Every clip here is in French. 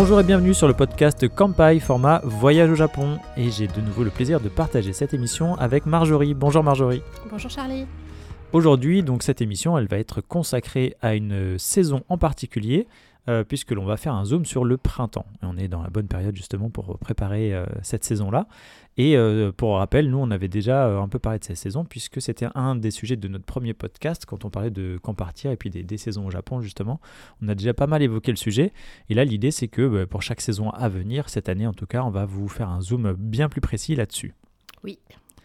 Bonjour et bienvenue sur le podcast Kanpai format Voyage au Japon, et j'ai de nouveau le plaisir de partager cette émission avec Marjorie. Bonjour Marjorie. Bonjour Charlie. Aujourd'hui, donc, cette émission elle va être consacrée à une saison en particulier, puisque l'on va faire un zoom sur le printemps. Et on est dans la bonne période justement pour préparer cette saison-là. Et pour rappel, nous on avait déjà un peu parlé de cette saison, puisque c'était un des sujets de notre premier podcast, quand on parlait de quand partir et puis des saisons au Japon justement. On a déjà pas mal évoqué le sujet. Et là l'idée c'est que pour chaque saison à venir, cette année en tout cas, on va vous faire un zoom bien plus précis là-dessus. Oui.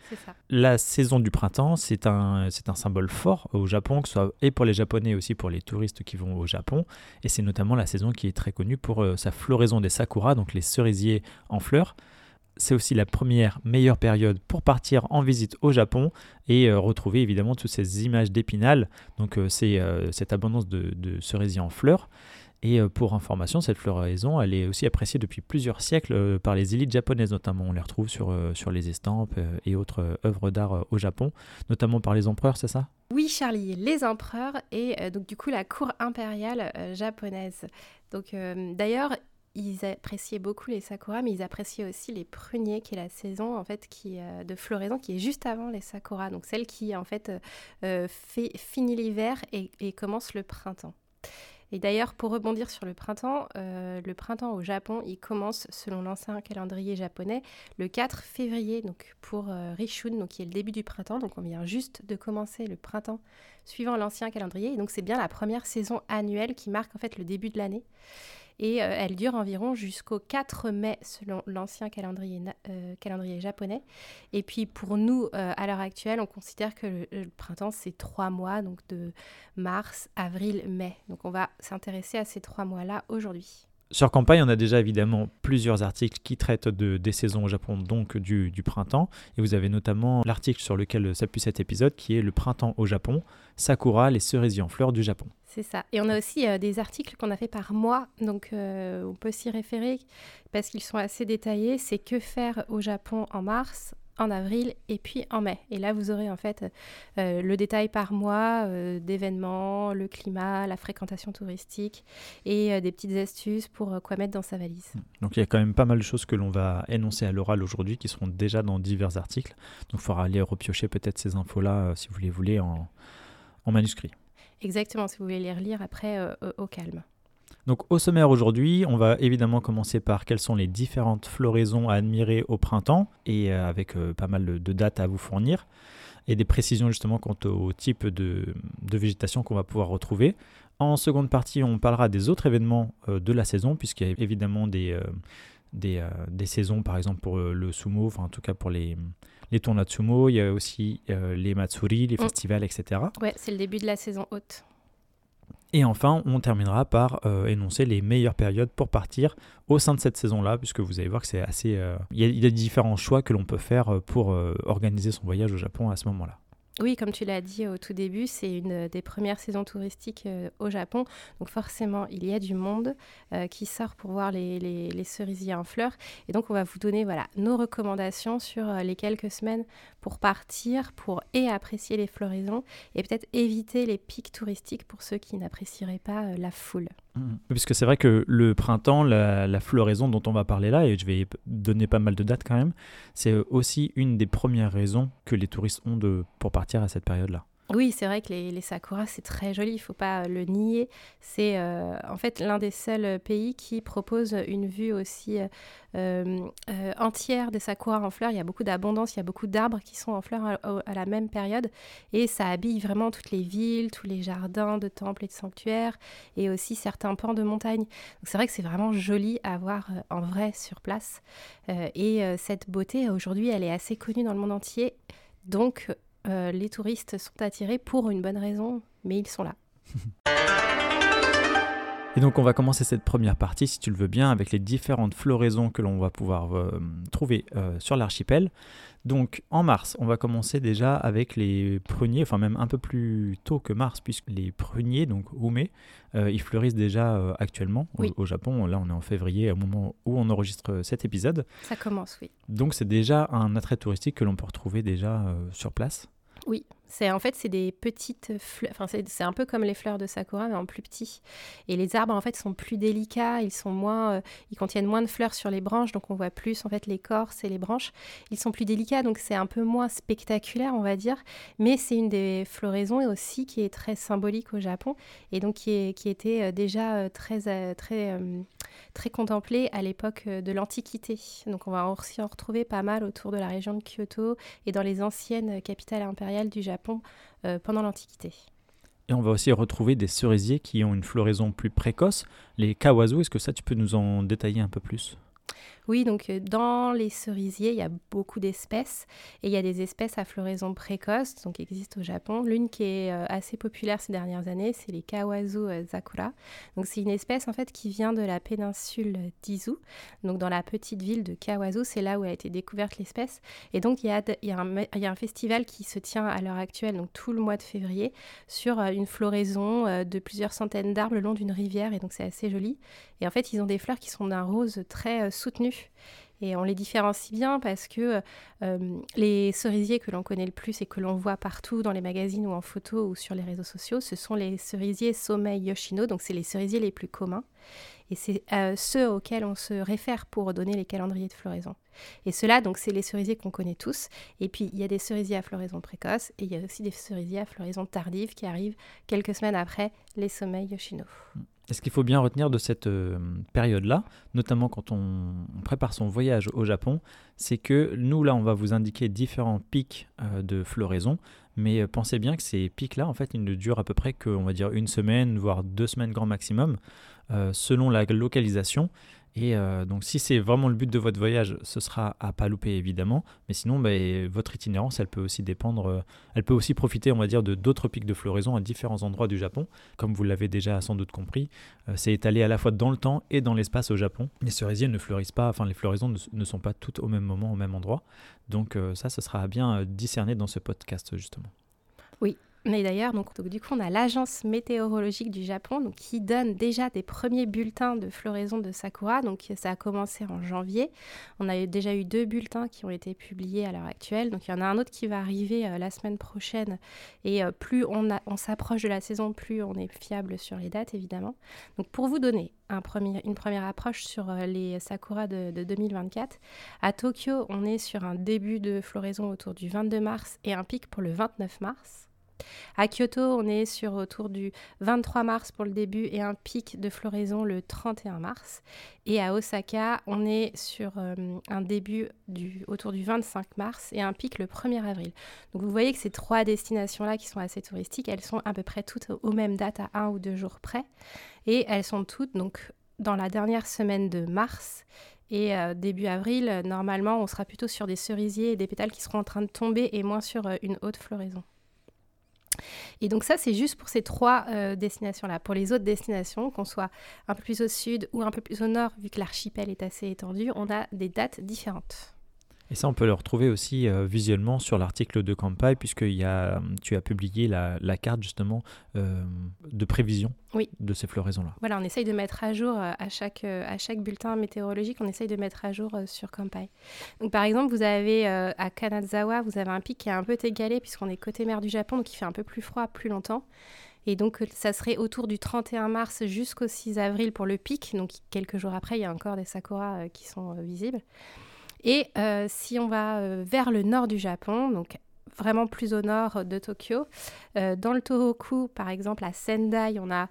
C'est ça. La saison du printemps, c'est un symbole fort au Japon, que ce soit et pour les Japonais aussi pour les touristes qui vont au Japon. Et c'est notamment la saison qui est très connue pour sa floraison des sakura, donc les cerisiers en fleurs. C'est aussi la première meilleure période pour partir en visite au Japon et retrouver évidemment toutes ces images d'épinal, donc cette abondance de cerisiers en fleurs. Et pour information, cette floraison, elle est aussi appréciée depuis plusieurs siècles par les élites japonaises, notamment. On les retrouve sur les estampes et autres œuvres d'art au Japon, notamment par les empereurs, c'est ça ? Oui, Charlie, les empereurs et donc du coup la cour impériale japonaise. Donc d'ailleurs, ils appréciaient beaucoup les sakuras, mais ils appréciaient aussi les pruniers, qui est la saison en fait de floraison qui est juste avant les sakuras, donc celle qui en fait finit l'hiver et commence le printemps. Et d'ailleurs, pour rebondir sur le printemps au Japon, il commence, selon l'ancien calendrier japonais, le 4 février, donc pour Rishun, donc qui est le début du printemps. Donc on vient juste de commencer le printemps suivant l'ancien calendrier. Et donc c'est bien la première saison annuelle qui marque en fait le début de l'année. Et elle dure environ jusqu'au 4 mai, selon l'ancien calendrier japonais. Et puis pour nous, à l'heure actuelle, on considère que le printemps, c'est 3 mois, donc de mars, avril, mai. Donc on va s'intéresser à ces 3 mois-là aujourd'hui. Sur Kanpai, on a déjà évidemment plusieurs articles qui traitent des saisons au Japon, donc du printemps. Et vous avez notamment l'article sur lequel s'appuie cet épisode, qui est « Le printemps au Japon, Sakura, les cerisiers en fleurs du Japon ». C'est ça. Et on a aussi des articles qu'on a fait par mois, donc on peut s'y référer parce qu'ils sont assez détaillés. C'est « Que faire au Japon en mars ?» en avril et puis en mai. Et là, vous aurez en fait le détail par mois d'événements, le climat, la fréquentation touristique et des petites astuces pour quoi mettre dans sa valise. Donc, il y a quand même pas mal de choses que l'on va énoncer à l'oral aujourd'hui qui seront déjà dans divers articles. Donc, il faudra aller repiocher peut-être ces infos-là si vous les voulez en manuscrit. Exactement, si vous voulez les relire après au calme. Donc au sommaire aujourd'hui, on va évidemment commencer par quelles sont les différentes floraisons à admirer au printemps et avec pas mal de dates à vous fournir et des précisions justement quant au type de végétation qu'on va pouvoir retrouver. En seconde partie, on parlera des autres événements de la saison, puisqu'il y a évidemment des saisons, par exemple pour le sumo, enfin en tout cas pour les tournois de sumo, il y a aussi les matsuri, les festivals, etc. Ouais, c'est le début de la saison haute. Et enfin, on terminera par énoncer les meilleures périodes pour partir au sein de cette saison-là, puisque vous allez voir que c'est assez. Il y a différents choix que l'on peut faire pour organiser son voyage au Japon à ce moment-là. Oui, comme tu l'as dit au tout début, c'est une des premières saisons touristiques au Japon. Donc forcément, il y a du monde qui sort pour voir les cerisiers en fleurs. Et donc, on va vous donner nos recommandations sur les quelques semaines pour partir, pour apprécier les floraisons et peut-être éviter les pics touristiques pour ceux qui n'apprécieraient pas la foule. Puisque c'est vrai que le printemps, la floraison dont on va parler là, et je vais donner pas mal de dates quand même, c'est aussi une des premières raisons que les touristes ont pour partir à cette période-là. Oui, c'est vrai que les sakuras, c'est très joli, il ne faut pas le nier. C'est en fait l'un des seuls pays qui propose une vue aussi entière des sakuras en fleurs. Il y a beaucoup d'abondance, il y a beaucoup d'arbres qui sont en fleurs à la même période. Et ça habille vraiment toutes les villes, tous les jardins de temples et de sanctuaires, et aussi certains pans de montagne. Donc c'est vrai que c'est vraiment joli à voir en vrai sur place. Et cette beauté, aujourd'hui, elle est assez connue dans le monde entier. Donc, les touristes sont attirés pour une bonne raison, mais ils sont là. Et donc on va commencer cette première partie, si tu le veux bien, avec les différentes floraisons que l'on va pouvoir trouver sur l'archipel. Donc en mars, on va commencer déjà avec les pruniers, enfin même un peu plus tôt que mars, puisque les pruniers, donc ume, ils fleurissent déjà actuellement au Japon. Là on est en février, au moment où on enregistre cet épisode. Ça commence, oui. Donc c'est déjà un attrait touristique que l'on peut retrouver déjà sur place. Oui. C'est des petites fleurs, enfin c'est un peu comme les fleurs de sakura mais en plus petit. Et les arbres en fait sont plus délicats, ils sont moins, ils contiennent moins de fleurs sur les branches, donc on voit plus en fait l'écorce et les branches. Ils sont plus délicats, donc c'est un peu moins spectaculaire on va dire, mais c'est une des floraisons aussi qui est très symbolique au Japon et donc qui était déjà très contemplée à l'époque de l'Antiquité. Donc on va aussi en retrouver pas mal autour de la région de Kyoto et dans les anciennes capitales impériales du Japon pendant l'Antiquité. Et on va aussi retrouver des cerisiers qui ont une floraison plus précoce, les kawazu. Est-ce que ça, tu peux nous en détailler un peu plus ? Oui, donc dans les cerisiers, il y a beaucoup d'espèces et il y a des espèces à floraison précoce donc, qui existent au Japon. L'une qui est assez populaire ces dernières années, c'est les Kawazu Zakura. Donc, c'est une espèce en fait, qui vient de la péninsule d'Izu, donc dans la petite ville de Kawazu, c'est là où a été découverte l'espèce. Et donc, il y a un festival qui se tient à l'heure actuelle, donc tout le mois de février, sur une floraison de plusieurs centaines d'arbres le long d'une rivière et donc c'est assez joli. Et en fait, ils ont des fleurs qui sont d'un rose très soutenu. Et on les différencie bien parce que les cerisiers que l'on connaît le plus et que l'on voit partout dans les magazines ou en photo ou sur les réseaux sociaux, ce sont les cerisiers sommeil Yoshino, donc c'est les cerisiers les plus communs. Et c'est ceux auxquels on se réfère pour donner les calendriers de floraison. Et ceux-là, donc, c'est les cerisiers qu'on connaît tous. Et puis, il y a des cerisiers à floraison précoce et il y a aussi des cerisiers à floraison tardive qui arrivent quelques semaines après les sommeils Yoshino. Et ce qu'il faut bien retenir de cette période-là, notamment quand on prépare son voyage au Japon, c'est que nous, là, on va vous indiquer différents pics de floraison, mais pensez bien que ces pics-là, en fait, ils ne durent à peu près que, on va dire, une semaine, voire 2 semaines grand maximum, selon la localisation. Et donc, si c'est vraiment le but de votre voyage, ce sera à pas louper, évidemment. Mais sinon, votre itinérance, elle peut aussi dépendre, elle peut aussi profiter, on va dire, de d'autres pics de floraison à différents endroits du Japon. Comme vous l'avez déjà sans doute compris, c'est étalé à la fois dans le temps et dans l'espace au Japon. Les cerisiers ne fleurissent pas, enfin, les floraisons ne sont pas toutes au même moment, au même endroit. Donc ça, ce sera à bien discerner dans ce podcast, justement. Oui. Mais d'ailleurs, donc, du coup, on a l'agence météorologique du Japon donc, qui donne déjà des premiers bulletins de floraison de sakura. Donc, ça a commencé en janvier. On a déjà eu 2 bulletins qui ont été publiés à l'heure actuelle. Donc, il y en a un autre qui va arriver la semaine prochaine. Et plus on s'approche de la saison, plus on est fiable sur les dates, évidemment. Donc, pour vous donner une première approche sur les sakura de 2024, à Tokyo, on est sur un début de floraison autour du 22 mars et un pic pour le 29 mars. À Kyoto, on est autour du 23 mars pour le début et un pic de floraison le 31 mars. Et à Osaka, on est sur un début autour du 25 mars et un pic le 1er avril. Donc vous voyez que ces 3 destinations-là qui sont assez touristiques, elles sont à peu près toutes aux mêmes dates à 1 ou 2 jours près. Et elles sont toutes donc, dans la dernière semaine de mars. Et début avril, normalement, on sera plutôt sur des cerisiers et des pétales qui seront en train de tomber et moins sur une haute floraison. Et donc ça, c'est juste pour ces 3 destinations-là. Pour les autres destinations, qu'on soit un peu plus au sud ou un peu plus au nord, vu que l'archipel est assez étendu, on a des dates différentes. Et ça, on peut le retrouver aussi visuellement sur l'article de Kanpai, puisque tu as publié la carte justement de prévision de ces floraisons-là. Voilà, on essaye de mettre à jour à chaque bulletin météorologique, on essaye de mettre à jour sur Kanpai. Donc par exemple, vous avez à Kanazawa, vous avez un pic qui est un peu décalé, puisqu'on est côté mer du Japon, donc il fait un peu plus froid, plus longtemps. Et donc, ça serait autour du 31 mars jusqu'au 6 avril pour le pic. Donc quelques jours après, il y a encore des sakura qui sont visibles. Et si on va vers le nord du Japon, donc vraiment plus au nord de Tokyo, dans le Tohoku, par exemple à Sendai, on a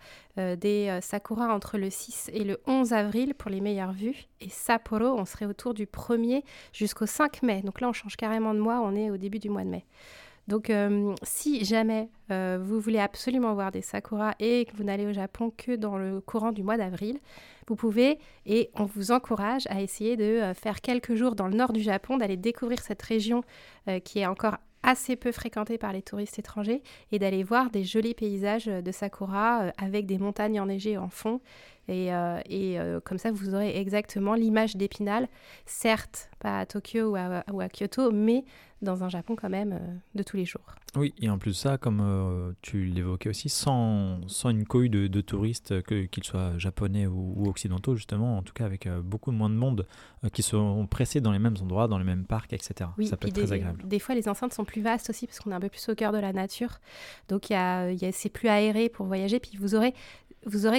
des sakura entre le 6 et le 11 avril pour les meilleures vues. Et Sapporo, on serait autour du 1er jusqu'au 5 mai. Donc là, on change carrément de mois, on est au début du mois de mai. Donc si jamais vous voulez absolument voir des sakura et que vous n'allez au Japon que dans le courant du mois d'avril, vous pouvez, et on vous encourage à essayer de faire quelques jours dans le nord du Japon, d'aller découvrir cette région qui est encore assez peu fréquentée par les touristes étrangers et d'aller voir des jolis paysages de sakura avec des montagnes enneigées en fond et comme ça vous aurez exactement l'image d'Épinal, certes pas à Tokyo ou à Kyoto, mais dans un Japon quand même de tous les jours. Oui, et en plus ça, comme tu l'évoquais aussi, sans une cohue de touristes, qu'ils soient japonais ou occidentaux justement, en tout cas avec beaucoup moins de monde qui sont pressés dans les mêmes endroits, dans les mêmes parcs, etc. Oui, ça peut être très agréable. Des fois les enceintes sont plus vastes aussi parce qu'on est un peu plus au cœur de la nature, donc c'est plus aéré pour voyager, puis vous aurez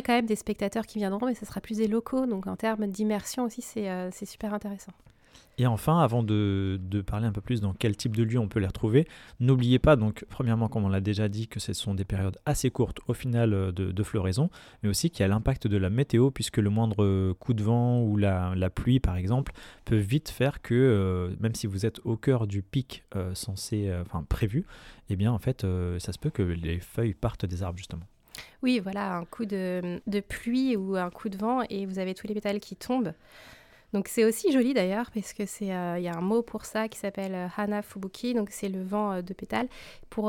quand même des spectateurs qui viendront, mais ça sera plus des locaux, donc en termes d'immersion aussi c'est super intéressant. Et enfin, avant de parler un peu plus dans quel type de lieu on peut les retrouver, n'oubliez pas, donc premièrement, comme on l'a déjà dit, que ce sont des périodes assez courtes au final de floraison, mais aussi qu'il y a l'impact de la météo, puisque le moindre coup de vent ou la pluie, par exemple, peut vite faire que, même si vous êtes au cœur du pic prévu, eh bien en fait, ça se peut que les feuilles partent des arbres, justement. Oui, voilà, un coup de pluie ou un coup de vent, et vous avez tous les pétales qui tombent. Donc c'est aussi joli d'ailleurs, parce que y a un mot pour ça qui s'appelle Hana Fubuki, donc c'est le vent de pétales, pour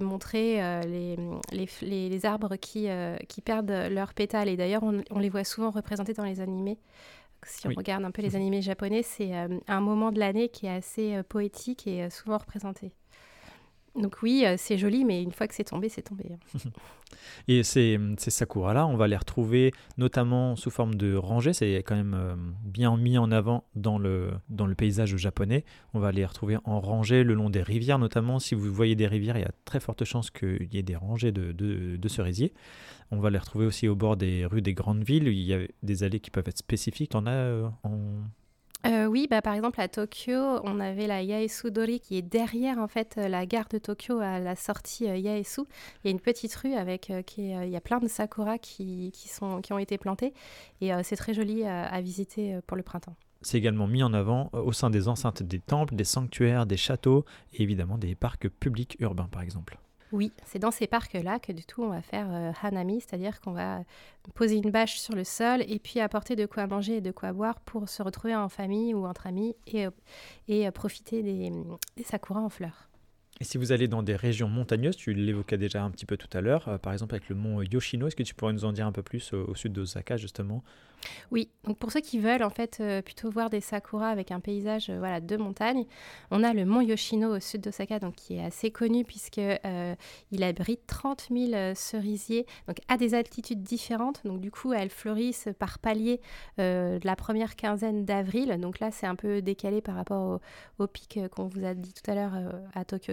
montrer les arbres qui perdent leurs pétales. Et d'ailleurs, on les voit souvent représentés dans les animés. Si on regarde un peu les animés japonais, c'est un moment de l'année qui est assez poétique et souvent représenté. Donc oui, c'est joli, mais une fois que c'est tombé, c'est tombé. Et ces sakura-là, on va les retrouver notamment sous forme de rangées. C'est quand même bien mis en avant dans le paysage japonais. On va les retrouver en rangées le long des rivières, notamment. Si vous voyez des rivières, il y a très forte chance qu'il y ait des rangées de cerisiers. On va les retrouver aussi au bord des rues des grandes villes. Il y a des allées qui peuvent être spécifiques. T'en as Oui, par exemple à Tokyo, on avait la Yaesu Dori qui est derrière en fait la gare de Tokyo à la sortie Yaesu. Il y a une petite rue il y a plein de sakura qui ont été plantés et c'est très joli à visiter pour le printemps. C'est également mis en avant au sein des enceintes des temples, des sanctuaires, des châteaux et évidemment des parcs publics urbains par exemple. Oui, c'est dans ces parcs-là que du tout on va faire hanami, c'est-à-dire qu'on va poser une bâche sur le sol et puis apporter de quoi manger et de quoi boire pour se retrouver en famille ou entre amis et profiter des sakuras en fleurs. Et si vous allez dans des régions montagneuses, tu l'évoquais déjà un petit peu tout à l'heure, par exemple avec le mont Yoshino, est-ce que tu pourrais nous en dire un peu plus au sud d'Osaka justement ? Oui, donc pour ceux qui veulent en fait plutôt voir des sakuras avec un paysage de montagne, on a le mont Yoshino au sud d'Osaka, donc qui est assez connu puisque il abrite 30 000 cerisiers, donc à des altitudes différentes, donc du coup elles fleurissent par palier de la première quinzaine d'avril, donc là c'est un peu décalé par rapport au pic qu'on vous a dit tout à l'heure à Tokyo.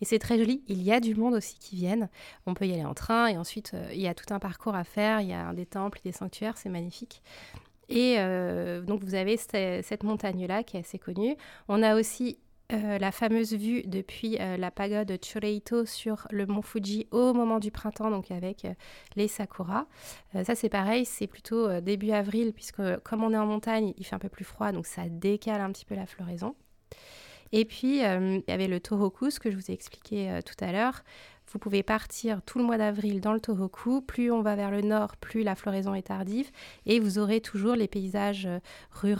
Et c'est très joli, il y a du monde aussi qui viennent, on peut y aller en train et ensuite il y a tout un parcours à faire, il y a des temples, des sanctuaires, c'est magnifique. Et donc vous avez cette montagne-là qui est assez connue. On a aussi la fameuse vue depuis la pagode Chureito sur le mont Fuji au moment du printemps, donc avec les sakuras. Ça c'est pareil, c'est plutôt début avril, puisque comme on est en montagne, il fait un peu plus froid, donc ça décale un petit peu la floraison. Et puis, il y avait le Tohoku, ce que je vous ai expliqué tout à l'heure. Vous pouvez partir tout le mois d'avril dans le Tohoku. Plus on va vers le nord, plus la floraison est tardive. Et vous aurez toujours les paysages ruraux,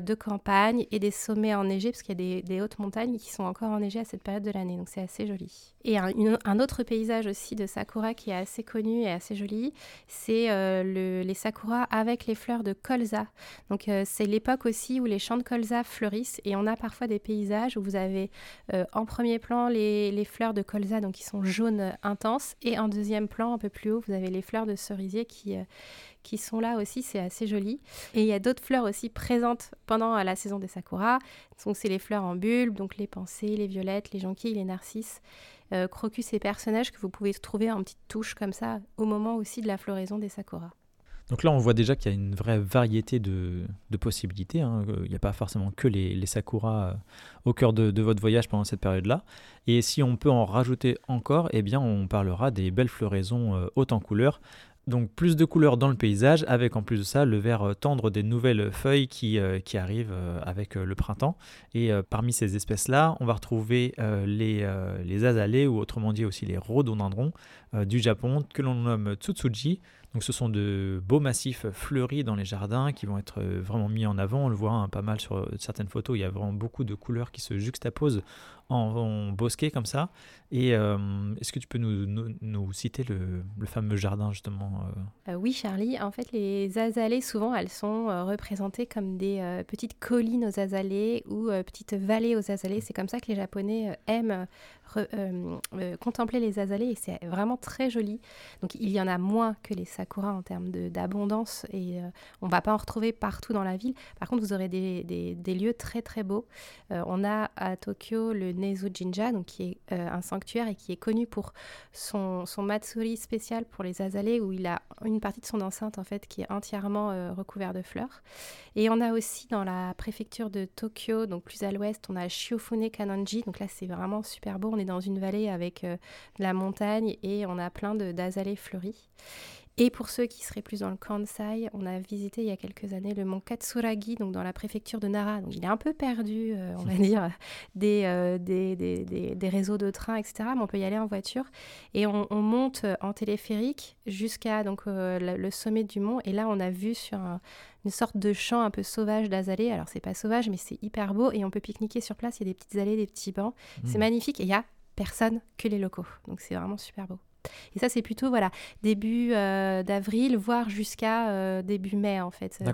de campagne et des sommets enneigés, parce qu'il y a des hautes montagnes qui sont encore enneigées à cette période de l'année. Donc, c'est assez joli. Et un autre paysage aussi de sakura qui est assez connu et assez joli, c'est les sakuras avec les fleurs de colza. Donc, c'est l'époque aussi où les champs de colza fleurissent. Et on a parfois des paysages où vous avez en premier plan les fleurs de colza, donc qui sont jaune intense, et en deuxième plan un peu plus haut vous avez les fleurs de cerisier qui sont là aussi, c'est assez joli. Et il y a d'autres fleurs aussi présentes pendant la saison des sakuras, donc c'est les fleurs en bulbe, donc les pensées, les violettes, les jonquilles, les narcisses, crocus et personnages que vous pouvez trouver en petites touches comme ça au moment aussi de la floraison des sakuras. Donc là, on voit déjà qu'il y a une vraie variété de possibilités, hein. Il n'y a pas forcément que les sakuras au cœur de votre voyage pendant cette période-là. Et si on peut en rajouter encore, eh bien, on parlera des belles floraisons hautes en couleurs. Donc plus de couleurs dans le paysage, avec en plus de ça le vert tendre des nouvelles feuilles qui arrivent avec le printemps. Et parmi ces espèces-là, on va retrouver les azalées, ou autrement dit aussi les rhododendrons du Japon, que l'on nomme tsutsuji, Donc ce sont de beaux massifs fleuris dans les jardins qui vont être vraiment mis en avant. On le voit hein, pas mal sur certaines photos, il y a vraiment beaucoup de couleurs qui se juxtaposent en bosquet comme ça. Et est-ce que tu peux nous citer le fameux jardin justement Oui Charlie, en fait les azalées souvent elles sont représentées comme des petites collines aux azalées ou petites vallées aux azalées. C'est comme ça que les Japonais aiment contempler les azalées et c'est vraiment très joli. Donc il y en a moins que les sakuras en termes d'abondance et on ne va pas en retrouver partout dans la ville. Par contre vous aurez des lieux très très beaux. On a à Tokyo le Nezu Jinja donc, qui est un sanctuaire et qui est connu pour son matsuri spécial pour les azalées où il a une partie de son enceinte en fait qui est entièrement recouverte de fleurs. Et on a aussi dans la préfecture de Tokyo, donc plus à l'ouest, on a Shiofune Kanonji, donc là c'est vraiment super beau. On est dans une vallée avec de la montagne et on a plein d'azalées fleuries. Et pour ceux qui seraient plus dans le Kansai, on a visité il y a quelques années le mont Katsuragi, donc dans la préfecture de Nara. Donc il est un peu perdu, on va dire, des réseaux de trains, etc. Mais on peut y aller en voiture. Et on monte en téléphérique jusqu'à le sommet du mont. Et là, on a vu sur une sorte de champ un peu sauvage d'azalées. Alors, c'est pas sauvage, mais c'est hyper beau. Et on peut pique-niquer sur place. Il y a des petites allées, des petits bancs. C'est magnifique. Et il n'y a personne que les locaux. Donc, c'est vraiment super beau. Et ça, c'est plutôt début d'avril, voire jusqu'à début mai, en fait. Ça,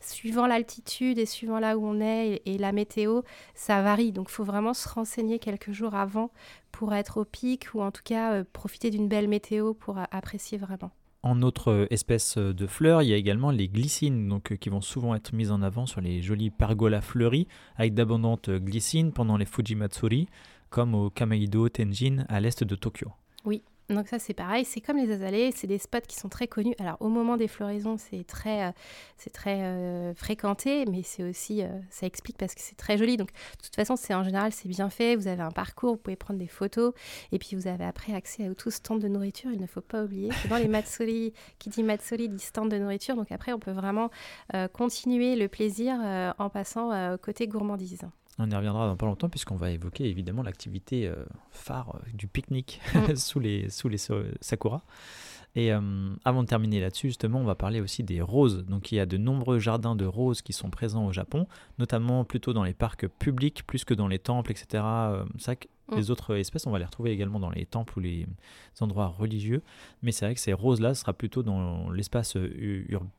suivant l'altitude et suivant là où on est et la météo, ça varie. Donc, il faut vraiment se renseigner quelques jours avant pour être au pic ou en tout cas profiter d'une belle météo pour apprécier vraiment. En autre espèce de fleurs, il y a également les glycines qui vont souvent être mises en avant sur les jolies pergolas fleuries avec d'abondantes glycines pendant les Fujimatsuri, comme au Kameido Tenjin à l'est de Tokyo. Oui. Donc ça c'est pareil, c'est comme les azalées, c'est des spots qui sont très connus. Alors au moment des floraisons c'est très fréquenté, mais c'est aussi ça explique parce que c'est très joli. Donc de toute façon en général c'est bien fait, vous avez un parcours, vous pouvez prendre des photos et puis vous avez après accès à tout stand de nourriture. Il ne faut pas oublier que dans les matsuri, qui dit matsuri dit stand de nourriture. Donc après on peut vraiment continuer le plaisir en passant côté gourmandise. On y reviendra dans pas longtemps puisqu'on va évoquer évidemment l'activité phare du pique-nique sous les sakuras. Et avant de terminer là-dessus, justement, on va parler aussi des roses. Donc il y a de nombreux jardins de roses qui sont présents au Japon, notamment plutôt dans les parcs publics, plus que dans les temples, etc. Les autres espèces, on va les retrouver également dans les temples ou les endroits religieux. Mais c'est vrai que ces roses-là, ce sera plutôt dans l'espace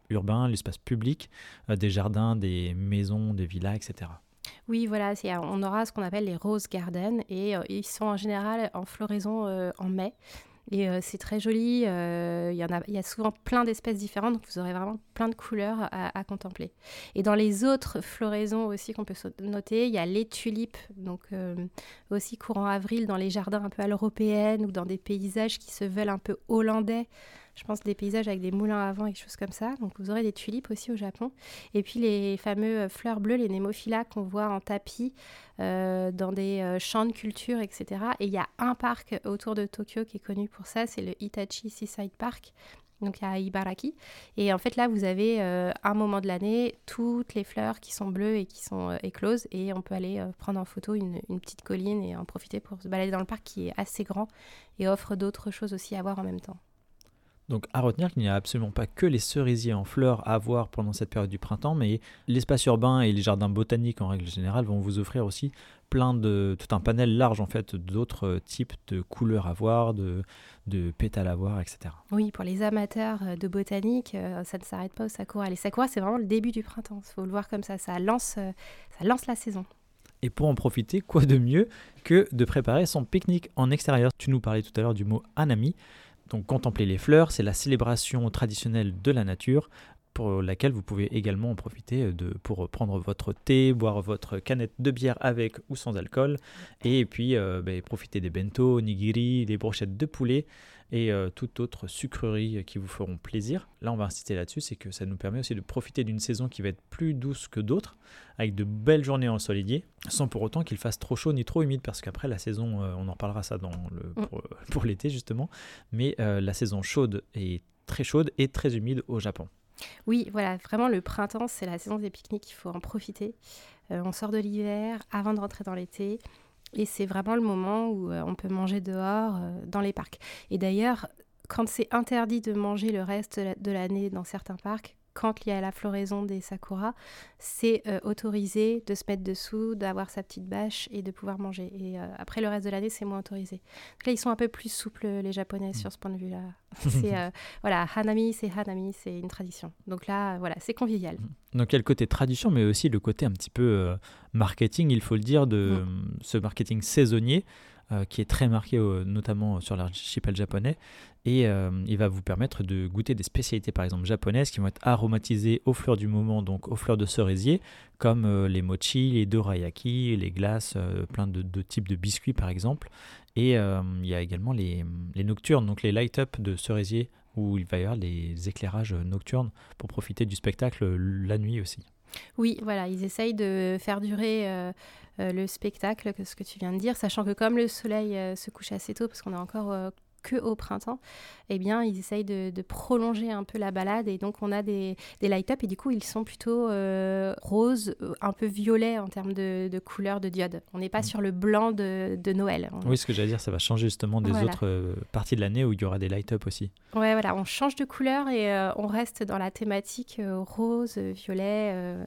urbain, l'espace public, des jardins, des maisons, des villas, etc. Oui, voilà, on aura ce qu'on appelle les rose gardens et ils sont en général en floraison en mai. Et c'est très joli, il y a souvent plein d'espèces différentes, donc vous aurez vraiment plein de couleurs à contempler. Et dans les autres floraisons aussi qu'on peut noter, il y a les tulipes, donc aussi courant avril dans les jardins un peu à l'européenne ou dans des paysages qui se veulent un peu hollandais. Je pense des paysages avec des moulins à vent et des choses comme ça. Donc vous aurez des tulipes aussi au Japon. Et puis les fameux fleurs bleues, les némophilas qu'on voit en tapis dans des champs de culture, etc. Et il y a un parc autour de Tokyo qui est connu pour ça, c'est le Hitachi Seaside Park. Donc à Ibaraki. Et en fait là vous avez un moment de l'année toutes les fleurs qui sont bleues et qui sont écloses et on peut aller prendre en photo une petite colline et en profiter pour se balader dans le parc qui est assez grand et offre d'autres choses aussi à voir en même temps. Donc à retenir qu'il n'y a absolument pas que les cerisiers en fleurs à voir pendant cette période du printemps, mais l'espace urbain et les jardins botaniques en règle générale vont vous offrir aussi tout un panel large en fait d'autres types de couleurs à voir, de pétales à voir, etc. Oui, pour les amateurs de botanique, ça ne s'arrête pas aux sakuras. Les sakuras, c'est vraiment le début du printemps, il faut le voir comme ça, ça lance la saison. Et pour en profiter, quoi de mieux que de préparer son pique-nique en extérieur. Tu nous parlais tout à l'heure du mot « hanami ». Donc contempler les fleurs, c'est la célébration traditionnelle de la nature pour laquelle vous pouvez également en profiter pour prendre votre thé, boire votre canette de bière avec ou sans alcool et puis profiter des bento, nigiri, des brochettes de poulet et toute autre sucrerie qui vous feront plaisir. Là, on va insister là-dessus, c'est que ça nous permet aussi de profiter d'une saison qui va être plus douce que d'autres, avec de belles journées ensoleillées, sans pour autant qu'il fasse trop chaud ni trop humide, parce qu'après la saison, on en reparlera ça pour l'été justement, mais la saison chaude est très chaude et très humide au Japon. Oui, voilà, vraiment le printemps, c'est la saison des pique-niques, il faut en profiter. On sort de l'hiver avant de rentrer dans l'été. Et c'est vraiment le moment où on peut manger dehors, dans les parcs. Et d'ailleurs, quand c'est interdit de manger le reste de l'année dans certains parcs, quand il y a la floraison des sakuras, c'est autorisé de se mettre dessous, d'avoir sa petite bâche et de pouvoir manger. Et après, le reste de l'année, c'est moins autorisé. Donc là, ils sont un peu plus souples, les Japonais, sur ce point de vue-là. C'est, voilà, hanami, c'est une tradition. Donc là, voilà, c'est convivial. Donc il y a le côté tradition, mais aussi le côté un petit peu marketing, il faut le dire, de ce marketing saisonnier. Qui est très marqué notamment sur l'archipel japonais, et il va vous permettre de goûter des spécialités par exemple japonaises qui vont être aromatisées aux fleurs du moment, donc aux fleurs de cerisier, comme les mochi, les dorayaki, les glaces, plein de types de biscuits par exemple, et il y a également les nocturnes, donc les light-up de cerisier, où il va y avoir des éclairages nocturnes pour profiter du spectacle la nuit aussi. Oui, voilà, ils essayent de faire durer le spectacle, ce que tu viens de dire, sachant que comme le soleil se couche assez tôt, parce qu'on est encore que au printemps, eh bien, ils essayent de prolonger un peu la balade, et donc on a des light-up, et du coup, ils sont plutôt roses, un peu violets en termes de couleur de diode. On n'est pas sur le blanc de Noël. Oui, ce que j'allais dire, ça va changer justement des autres parties de l'année où il y aura des light-up aussi. Ouais, voilà, on change de couleur et on reste dans la thématique rose, violet...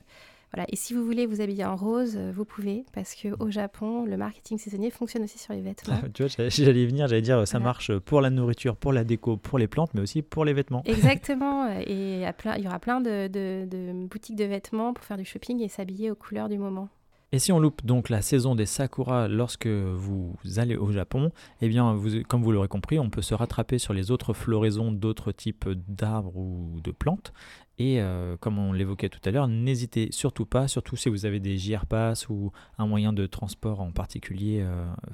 Voilà. Et si vous voulez vous habiller en rose, vous pouvez, parce qu'au Japon, le marketing saisonnier fonctionne aussi sur les vêtements. Ah, tu vois, j'allais y venir, j'allais dire, ça marche pour la nourriture, pour la déco, pour les plantes, mais aussi pour les vêtements. Exactement, et il y aura plein de boutiques de vêtements pour faire du shopping et s'habiller aux couleurs du moment. Et si on loupe donc la saison des sakuras lorsque vous allez au Japon, eh bien, comme vous l'aurez compris, on peut se rattraper sur les autres floraisons d'autres types d'arbres ou de plantes. Et comme on l'évoquait tout à l'heure, n'hésitez surtout pas, surtout si vous avez des JR Pass ou un moyen de transport en particulier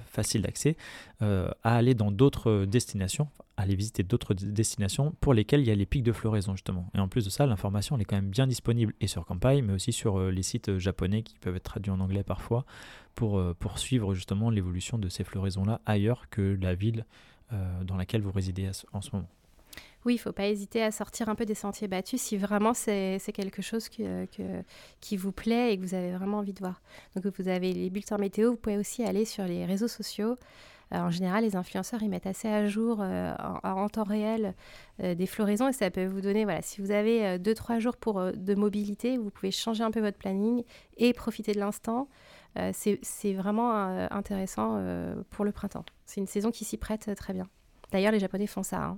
facile d'accès, à aller dans d'autres destinations, à aller visiter d'autres destinations pour lesquelles il y a les pics de floraison justement. Et en plus de ça, l'information elle est quand même bien disponible et sur Kanpai, mais aussi sur les sites japonais qui peuvent être traduits en anglais parfois pour suivre justement l'évolution de ces floraisons-là ailleurs que la ville dans laquelle vous résidez en ce moment. Oui, il ne faut pas hésiter à sortir un peu des sentiers battus si vraiment c'est quelque chose qui vous plaît et que vous avez vraiment envie de voir. Donc vous avez les bulletins météo, vous pouvez aussi aller sur les réseaux sociaux. En général, les influenceurs, ils mettent assez à jour en temps réel des floraisons et ça peut vous donner, voilà, si vous avez 2-3 jours de mobilité, vous pouvez changer un peu votre planning et profiter de l'instant. C'est vraiment intéressant pour le printemps. C'est une saison qui s'y prête très bien. D'ailleurs, les Japonais font ça.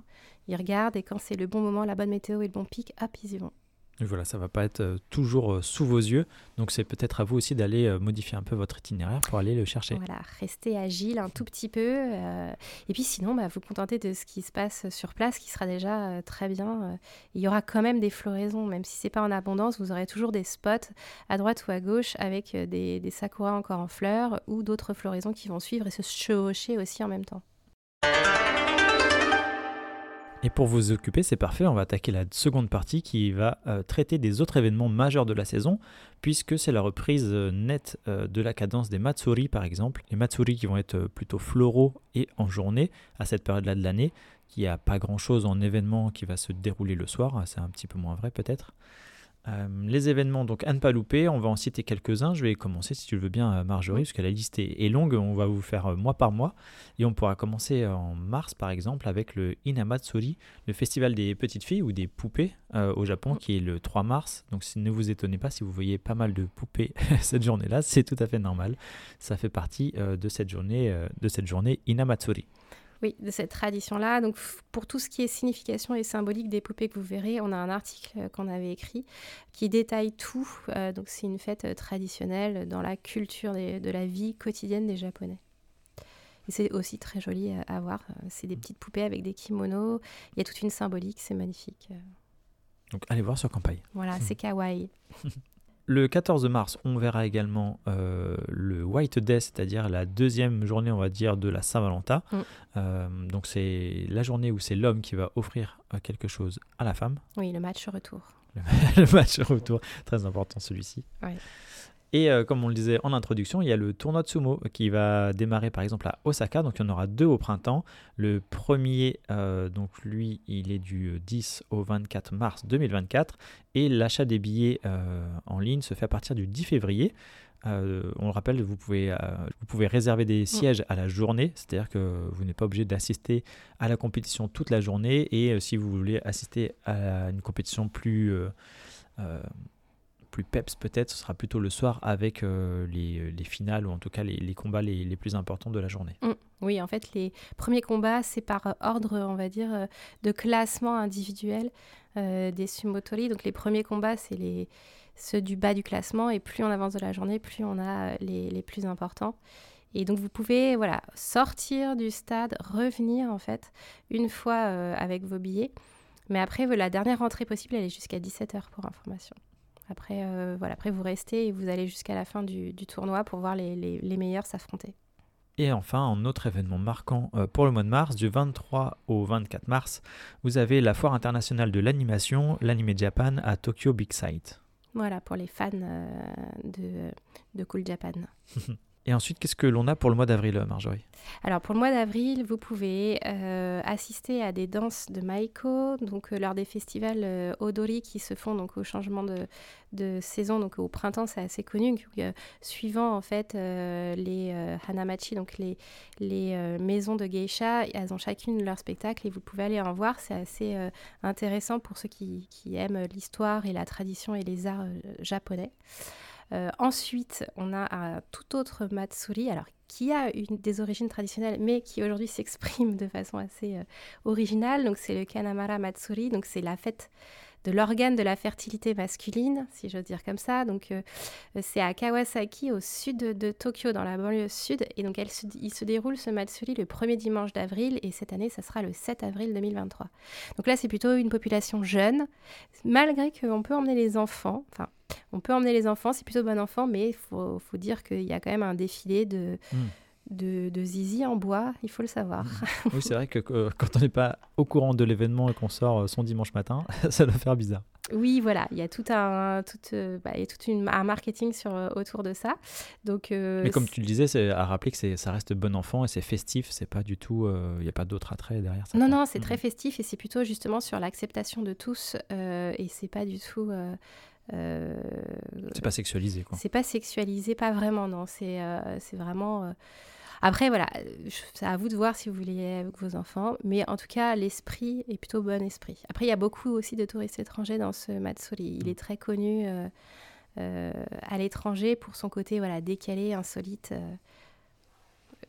Ils regardent et quand c'est le bon moment, la bonne météo et le bon pic, hop, ils y vont. Et voilà, ça ne va pas être toujours sous vos yeux. Donc, c'est peut-être à vous aussi d'aller modifier un peu votre itinéraire pour aller le chercher. Voilà, restez agile un tout petit peu. Et puis sinon, vous contentez de ce qui se passe sur place, qui sera déjà très bien. Il y aura quand même des floraisons. Même si ce n'est pas en abondance, vous aurez toujours des spots à droite ou à gauche avec des sakuras encore en fleurs ou d'autres floraisons qui vont suivre et se chevaucher aussi en même temps. Et pour vous occuper, c'est parfait, on va attaquer la seconde partie qui va traiter des autres événements majeurs de la saison, puisque c'est la reprise nette de la cadence des Matsuri par exemple. Les Matsuri qui vont être plutôt floraux et en journée à cette période-là de l'année, qui n'a pas grand-chose en événement qui va se dérouler le soir, c'est un petit peu moins vrai peut-être. Les événements donc à ne pas louper, on va en citer quelques-uns. Je vais commencer si tu le veux bien Marjorie, parce que la liste est longue, on va vous faire mois par mois et on pourra commencer en mars par exemple avec le Hinamatsuri, le festival des petites filles ou des poupées au Japon qui est le 3 mars, donc ne vous étonnez pas si vous voyez pas mal de poupées cette journée-là, c'est tout à fait normal, ça fait partie de cette journée Hinamatsuri. Oui, de cette tradition-là. Donc, pour tout ce qui est signification et symbolique des poupées que vous verrez, on a un article qu'on avait écrit qui détaille tout. Donc, c'est une fête traditionnelle dans la culture de la vie quotidienne des Japonais. Et c'est aussi très joli à voir. C'est des petites poupées avec des kimonos. Il y a toute une symbolique, c'est magnifique. Donc, allez voir sur Kanpai. Voilà, c'est kawaii. Le 14 mars, on verra également le White Day, c'est-à-dire la deuxième journée, on va dire, de la Saint-Valentin. Donc, c'est la journée où c'est l'homme qui va offrir quelque chose à la femme. Oui, le match retour. Le match retour, très important celui-ci. Oui. Et comme on le disait en introduction, il y a le tournoi de sumo qui va démarrer par exemple à Osaka. Donc, il y en aura 2 au printemps. Le premier, donc lui, il est du 10 au 24 mars 2024. Et l'achat des billets en ligne se fait à partir du 10 février. On le rappelle, vous pouvez réserver des sièges à la journée, c'est-à-dire que vous n'êtes pas obligé d'assister à la compétition toute la journée, et si vous voulez assister à une compétition plus peps peut-être, ce sera plutôt le soir avec les finales, ou en tout cas les combats les plus importants de la journée. Oui, en fait, les premiers combats, c'est par ordre, on va dire, de classement individuel des sumotori. Donc les premiers combats, c'est ceux du bas du classement, et plus on avance de la journée, plus on a les plus importants. Et donc vous pouvez sortir du stade, revenir en fait une fois avec vos billets. Mais après, la dernière rentrée possible, elle est jusqu'à 17h pour information. Après, après, vous restez et vous allez jusqu'à la fin du tournoi pour voir les meilleurs s'affronter. Et enfin, un autre événement marquant pour le mois de mars, du 23 au 24 mars, vous avez la foire internationale de l'animation, l'Anime Japan, à Tokyo Big Sight. Voilà, pour les fans de Cool Japan. Et ensuite, qu'est-ce que l'on a pour le mois d'avril, Marjorie? Alors, pour le mois d'avril, vous pouvez assister à des danses de Maiko, donc lors des festivals Odori qui se font donc, au changement de saison, donc au printemps, c'est assez connu, suivant en fait les Hanamachi, donc les maisons de geisha, elles ont chacune leur spectacle et vous pouvez aller en voir, c'est assez intéressant pour ceux qui aiment l'histoire et la tradition et les arts japonais. Ensuite, on a un tout autre Matsuri, alors qui a des origines traditionnelles, mais qui aujourd'hui s'exprime de façon assez originale. Donc c'est le Kanamara Matsuri, donc c'est la fête de l'organe de la fertilité masculine, si j'ose dire comme ça. Donc c'est à Kawasaki, au sud de Tokyo, dans la banlieue sud. Et donc il se déroule ce Matsuri le premier dimanche d'avril, et cette année, ça sera le 7 avril 2023. Donc là, c'est plutôt une population jeune, malgré qu'on peut emmener les enfants, c'est plutôt bon enfant, mais il faut dire qu'il y a quand même un défilé de zizi en bois, il faut le savoir. Oui, c'est vrai que quand on n'est pas au courant de l'événement et qu'on sort son dimanche matin, ça doit faire bizarre. Oui, voilà, il y a tout un marketing autour de ça. Donc, mais comme tu le disais, c'est à rappeler que ça reste bon enfant et c'est festif, c'est pas du tout, il n'y a pas d'autre attrait derrière ça. Non, c'est très festif et c'est plutôt justement sur l'acceptation de tous et c'est pas du tout... c'est pas sexualisé quoi. C'est pas sexualisé, pas vraiment, non. C'est vraiment... Après, c'est à vous de voir si vous voulez avec vos enfants. Mais en tout cas, l'esprit est plutôt bon esprit. Après, il y a beaucoup aussi de touristes étrangers dans ce Matsuri. Il est très connu à l'étranger pour son côté décalé, insolite...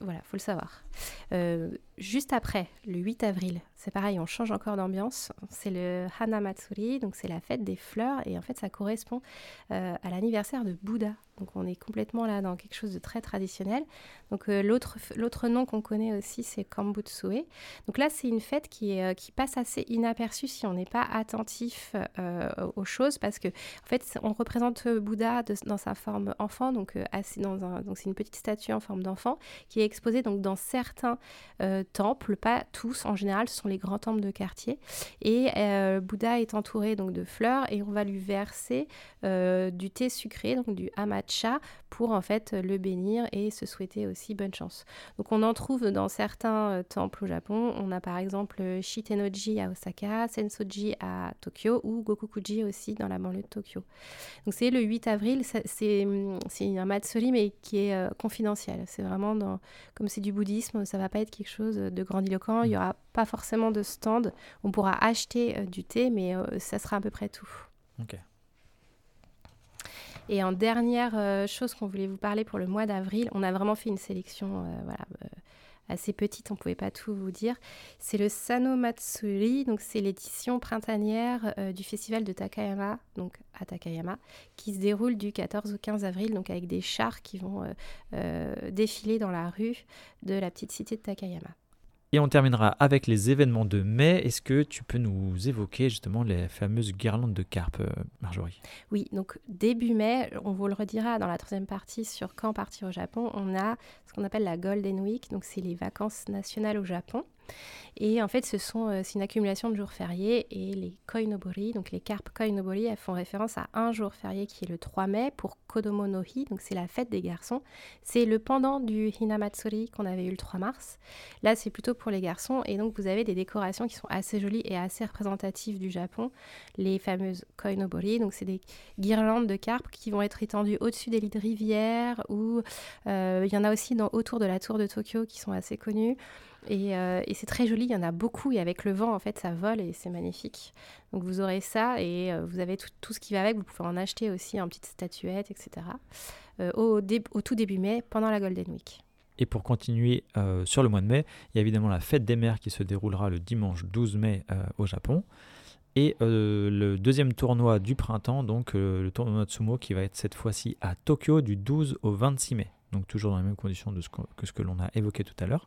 faut le savoir. Juste après, le 8 avril, c'est pareil, on change encore d'ambiance. C'est le Hinamatsuri, donc c'est la fête des fleurs. Et en fait, ça correspond à l'anniversaire de Bouddha. Donc, on est complètement là dans quelque chose de très traditionnel. Donc, l'autre nom qu'on connaît aussi, c'est Kambutsue. Donc là, c'est une fête qui passe assez inaperçue si on n'est pas attentif aux choses. Parce qu'en fait, on représente Bouddha dans sa forme enfant. Donc, c'est une petite statue en forme d'enfant qui est exposée donc, dans certains temples, pas tous. En général, ce sont les grands temples de quartier. Et Bouddha est entouré donc, de fleurs et on va lui verser du thé sucré, donc du amatsu, pour en fait le bénir et se souhaiter aussi bonne chance. Donc on en trouve dans certains temples au Japon, on a par exemple Shitenoji à Osaka, Sensoji à Tokyo ou Gokukuji aussi dans la banlieue de Tokyo. Donc c'est le 8 avril, c'est un Matsuri mais qui est confidentiel, c'est vraiment comme c'est du bouddhisme, ça va pas être quelque chose de grandiloquent, il y aura pas forcément de stand, on pourra acheter du thé mais ça sera à peu près tout. OK. Et en dernière chose qu'on voulait vous parler pour le mois d'avril, on a vraiment fait une sélection assez petite, on ne pouvait pas tout vous dire. C'est le Sano Matsuri, donc c'est l'édition printanière du festival de Takayama, donc à Takayama, qui se déroule du 14 au 15 avril, donc avec des chars qui vont défiler dans la rue de la petite cité de Takayama. Et on terminera avec les événements de mai. Est-ce que tu peux nous évoquer justement les fameuses guirlandes de carpe, Marjorie? Oui, donc début mai, on vous le redira dans la troisième partie sur quand partir au Japon, on a ce qu'on appelle la Golden Week, donc c'est les vacances nationales au Japon. Et en fait, c'est une accumulation de jours fériés. Et les koinobori, donc les carpes koinobori, elles font référence à un jour férié qui est le 3 mai pour Kodomo no Hi, donc c'est la fête des garçons. C'est le pendant du Hinamatsuri qu'on avait eu le 3 mars. Là, c'est plutôt pour les garçons. Et donc, vous avez des décorations qui sont assez jolies et assez représentatives du Japon. Les fameuses koinobori, donc c'est des guirlandes de carpes qui vont être étendues au-dessus des lits de rivière ou il y en a aussi autour de la tour de Tokyo qui sont assez connues. Et c'est très joli, il y en a beaucoup et avec le vent en fait ça vole et c'est magnifique. Donc vous aurez ça et vous avez tout ce qui va avec, vous pouvez en acheter aussi en petites statuettes, etc. Au tout début mai, pendant la Golden Week. Et pour continuer sur le mois de mai, il y a évidemment la fête des mers qui se déroulera le dimanche 12 mai au Japon. Et le deuxième tournoi du printemps, donc le tournoi de sumo qui va être cette fois-ci à Tokyo du 12 au 26 mai. Donc toujours dans les mêmes conditions que ce que l'on a évoqué tout à l'heure.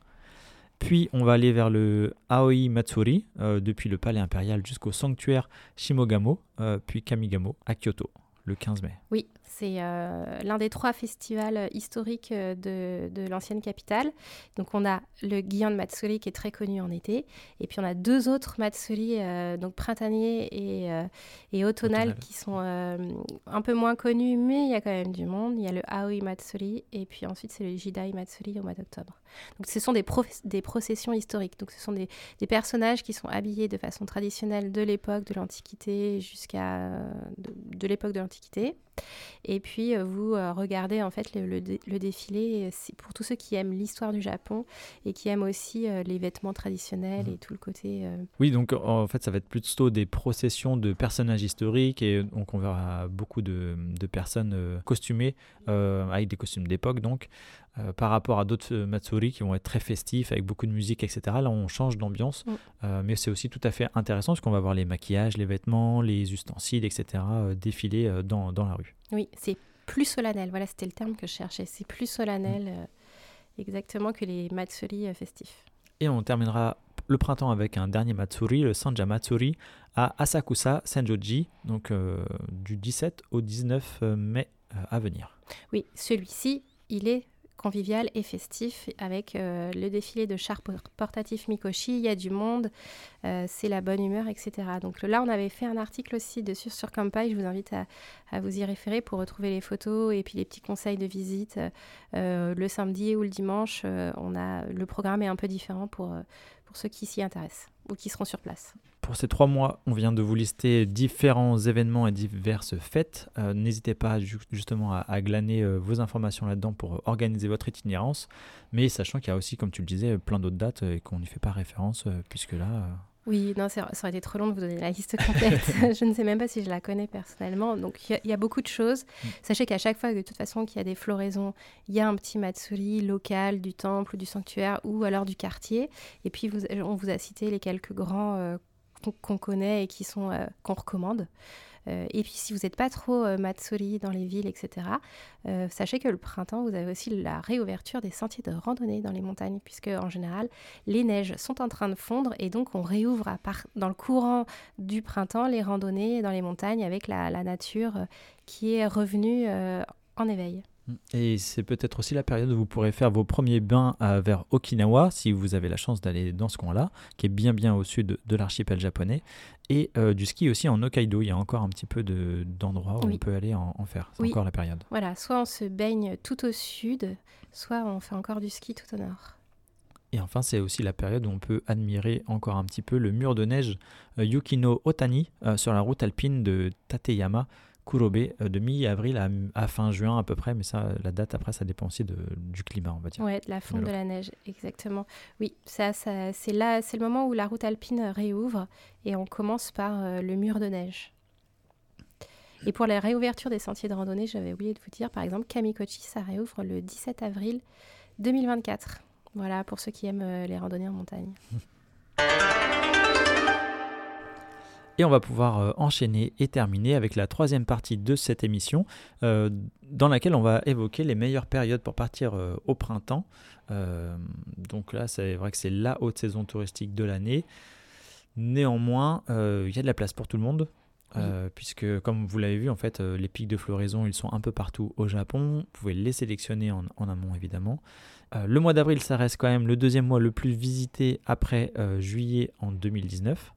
Puis on va aller vers le Aoi Matsuri, depuis le palais impérial jusqu'au sanctuaire Shimogamo, puis Kamigamo à Kyoto, le 15 mai. Oui, c'est l'un des trois festivals historiques de l'ancienne capitale. Donc on a le Gion Matsuri qui est très connu en été, et puis on a deux autres Matsuri, donc printaniers et automnal, qui sont un peu moins connus, mais il y a quand même du monde. Il y a le Aoi Matsuri, et puis ensuite c'est le Jidai Matsuri au mois d'octobre. Donc ce sont des processions historiques, donc ce sont des personnages qui sont habillés de façon traditionnelle de l'époque de l'Antiquité jusqu'à de l'époque de l'Antiquité. Et puis vous regardez en fait le défilé pour tous ceux qui aiment l'histoire du Japon et qui aiment aussi les vêtements traditionnels et tout le côté... Oui, donc en fait ça va être plutôt des processions de personnages historiques et donc on verra beaucoup de personnes costumées avec des costumes d'époque donc par rapport à d'autres Matsuri qui vont être très festifs avec beaucoup de musique, etc. Là on change d'ambiance mais c'est aussi tout à fait intéressant parce qu'on va voir les maquillages, les vêtements, les ustensiles, etc. défiler dans la rue. Oui, c'est plus solennel. Voilà, c'était le terme que je cherchais. C'est plus solennel exactement que les Matsuri festifs. Et on terminera le printemps avec un dernier Matsuri, le Sanja Matsuri, à Asakusa Senjoji, donc du 17 au 19 mai à venir. Oui, celui-ci, il est convivial et festif avec le défilé de chars portatifs Mikoshi, il y a du monde, c'est la bonne humeur, etc. Donc là, on avait fait un article aussi dessus sur Kanpai, je vous invite à vous y référer pour retrouver les photos et puis les petits conseils de visite. Le samedi ou le dimanche, le programme est un peu différent pour ceux qui s'y intéressent ou qui seront sur place. Pour ces 3 mois, on vient de vous lister différents événements et diverses fêtes. N'hésitez pas justement à glaner vos informations là-dedans pour organiser votre itinérance, mais sachant qu'il y a aussi, comme tu le disais, plein d'autres dates et qu'on n'y fait pas référence puisque là... Oui, non, ça aurait été trop long de vous donner la liste complète. Je ne sais même pas si je la connais personnellement. Donc, il y a beaucoup de choses. Sachez qu'à chaque fois, de toute façon, qu'il y a des floraisons, il y a un petit Matsuri local du temple, du sanctuaire ou alors du quartier. Et puis, on vous a cité les quelques grands qu'on connaît et qu'on recommande. Et puis, si vous n'êtes pas trop Matsuri dans les villes, etc., sachez que le printemps, vous avez aussi la réouverture des sentiers de randonnée dans les montagnes, puisque en général, les neiges sont en train de fondre et donc on réouvre dans le courant du printemps les randonnées dans les montagnes avec la nature qui est revenue en éveil. Et c'est peut-être aussi la période où vous pourrez faire vos premiers bains vers Okinawa, si vous avez la chance d'aller dans ce coin-là, qui est bien au sud de l'archipel japonais, et du ski aussi en Hokkaido. Il y a encore un petit peu d'endroits où on peut aller en faire. C'est encore la période. Voilà, soit on se baigne tout au sud, soit on fait encore du ski tout au nord. Et enfin, c'est aussi la période où on peut admirer encore un petit peu le mur de neige Yukino Otani sur la route alpine de Tateyama, Kurobe, de mi-avril à fin juin à peu près, mais ça, la date après, ça dépend aussi du climat, on va dire. Oui, de la fonte de la neige, exactement. Oui, ça, c'est le moment où la route alpine réouvre et on commence par le mur de neige. Et pour la réouverture des sentiers de randonnée, j'avais oublié de vous dire, par exemple, Kamikochi, ça réouvre le 17 avril 2024. Voilà, pour ceux qui aiment les randonnées en montagne. Et on va pouvoir enchaîner et terminer avec la troisième partie de cette émission dans laquelle on va évoquer les meilleures périodes pour partir au printemps. Donc là, c'est vrai que c'est la haute saison touristique de l'année. Néanmoins, il y a de la place pour tout le monde. Puisque comme vous l'avez vu en fait les pics de floraison ils sont un peu partout au Japon, vous pouvez les sélectionner en amont évidemment Le mois d'avril, ça reste quand même le deuxième mois le plus visité après juillet en 2019.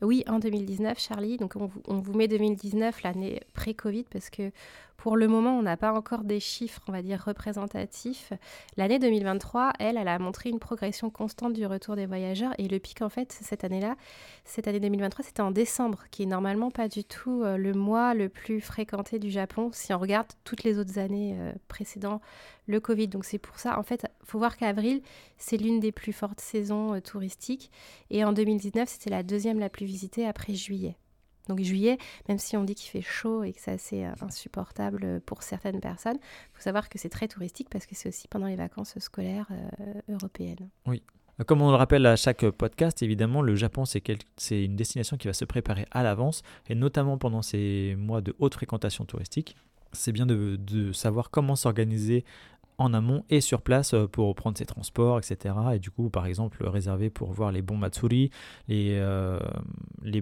Oui, en 2019, Charlie. Donc, on vous met 2019, l'année pré-Covid, parce que pour le moment, on n'a pas encore des chiffres, on va dire, représentatifs. L'année 2023, elle a montré une progression constante du retour des voyageurs. Et le pic, en fait, cette année 2023, c'était en décembre, qui est normalement pas du tout le mois le plus fréquenté du Japon, si on regarde toutes les autres années précédant le Covid. Donc, c'est pour ça, en fait, il faut voir qu'avril, c'est l'une des plus fortes saisons touristiques. Et en 2019, c'était la deuxième la plus visitée après juillet. Donc juillet, même si on dit qu'il fait chaud et que c'est assez insupportable pour certaines personnes, il faut savoir que c'est très touristique parce que c'est aussi pendant les vacances scolaires européennes. Oui. Comme on le rappelle à chaque podcast, évidemment, le Japon, c'est une destination qui va se préparer à l'avance, et notamment pendant ces mois de haute fréquentation touristique. C'est bien de savoir comment s'organiser en amont et sur place pour prendre ses transports, etc. Et du coup, par exemple, réserver pour voir les bons matsuri, les